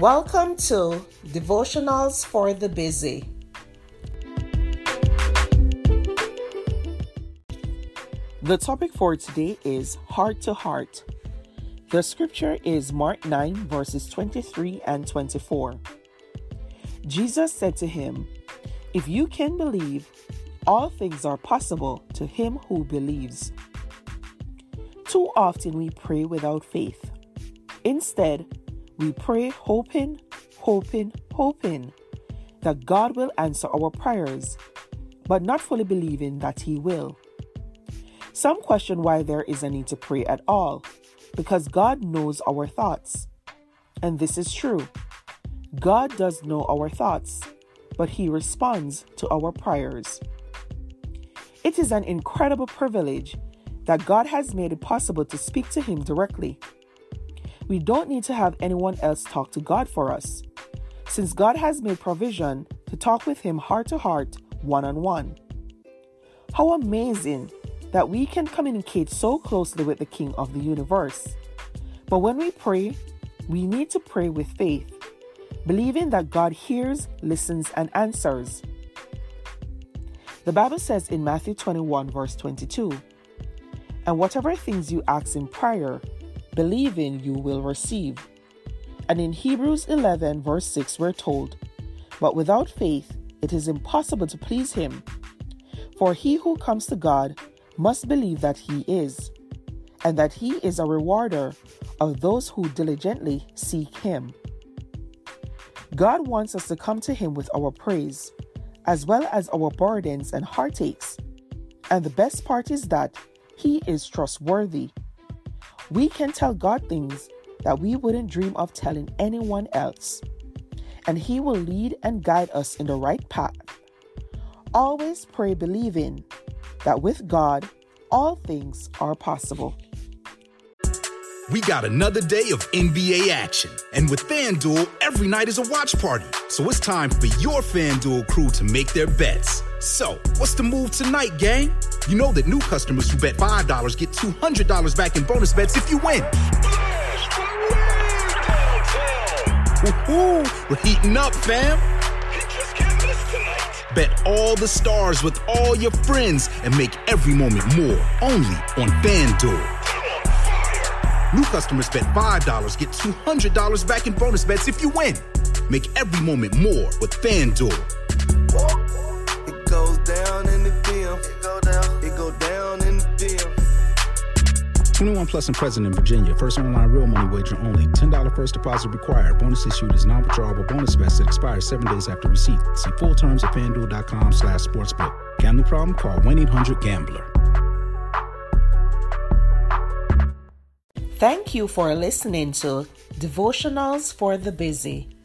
Welcome to Devotionals for the Busy. The topic for today is heart to heart. The scripture is Mark 9 verses 23 and 24. Jesus said to him, "If you can believe, all things are possible to him who believes." Too often we pray without faith. Instead, we pray hoping that God will answer our prayers, but not fully believing that He will. Some question why there is a need to pray at all, because God knows our thoughts. And this is true. God does know our thoughts, but He responds to our prayers. It is an incredible privilege that God has made it possible to speak to Him directly. We don't need to have anyone else talk to God for us, since God has made provision to talk with Him heart to heart, one-on-one. How amazing that we can communicate so closely with the King of the universe. But when we pray, we need to pray with faith, believing that God hears, listens, and answers. The Bible says in Matthew 21 verse 22, "And whatever things you ask in prayer, believing you will receive." And in Hebrews 11 verse 6 we're told, "But without faith it is impossible to please Him. For he who comes to God must believe that He is, and that He is a rewarder of those who diligently seek Him." God wants us to come to Him with our praise, as well as our burdens and heartaches. And the best part is that He is trustworthy. We can tell God things that we wouldn't dream of telling anyone else, and He will lead and guide us in the right path. Always pray believing that with God, all things are possible. We got another day of NBA action. And with FanDuel, every night is a watch party. So it's time for your FanDuel crew to make their bets. So, what's the move tonight, gang? You know that new customers who bet $5 get $200 back in bonus bets if you win. Woohoo! We're heating up, fam. You just can't miss tonight. Bet all the stars with all your friends and make every moment more, only on FanDuel. New customers bet $5, get $200 back in bonus bets if you win. Make every moment more with FanDuel. It goes down in the field. It goes down in the field. 21 plus and present in Virginia. First online real money wager only. $10 first deposit required. Bonus issued is non-withdrawable bonus bets that expire 7 days after receipt. See full terms at FanDuel.com/sportsbook. Gambling problem? Call 1-800-GAMBLER. Thank you for listening to Devotionals for the Busy.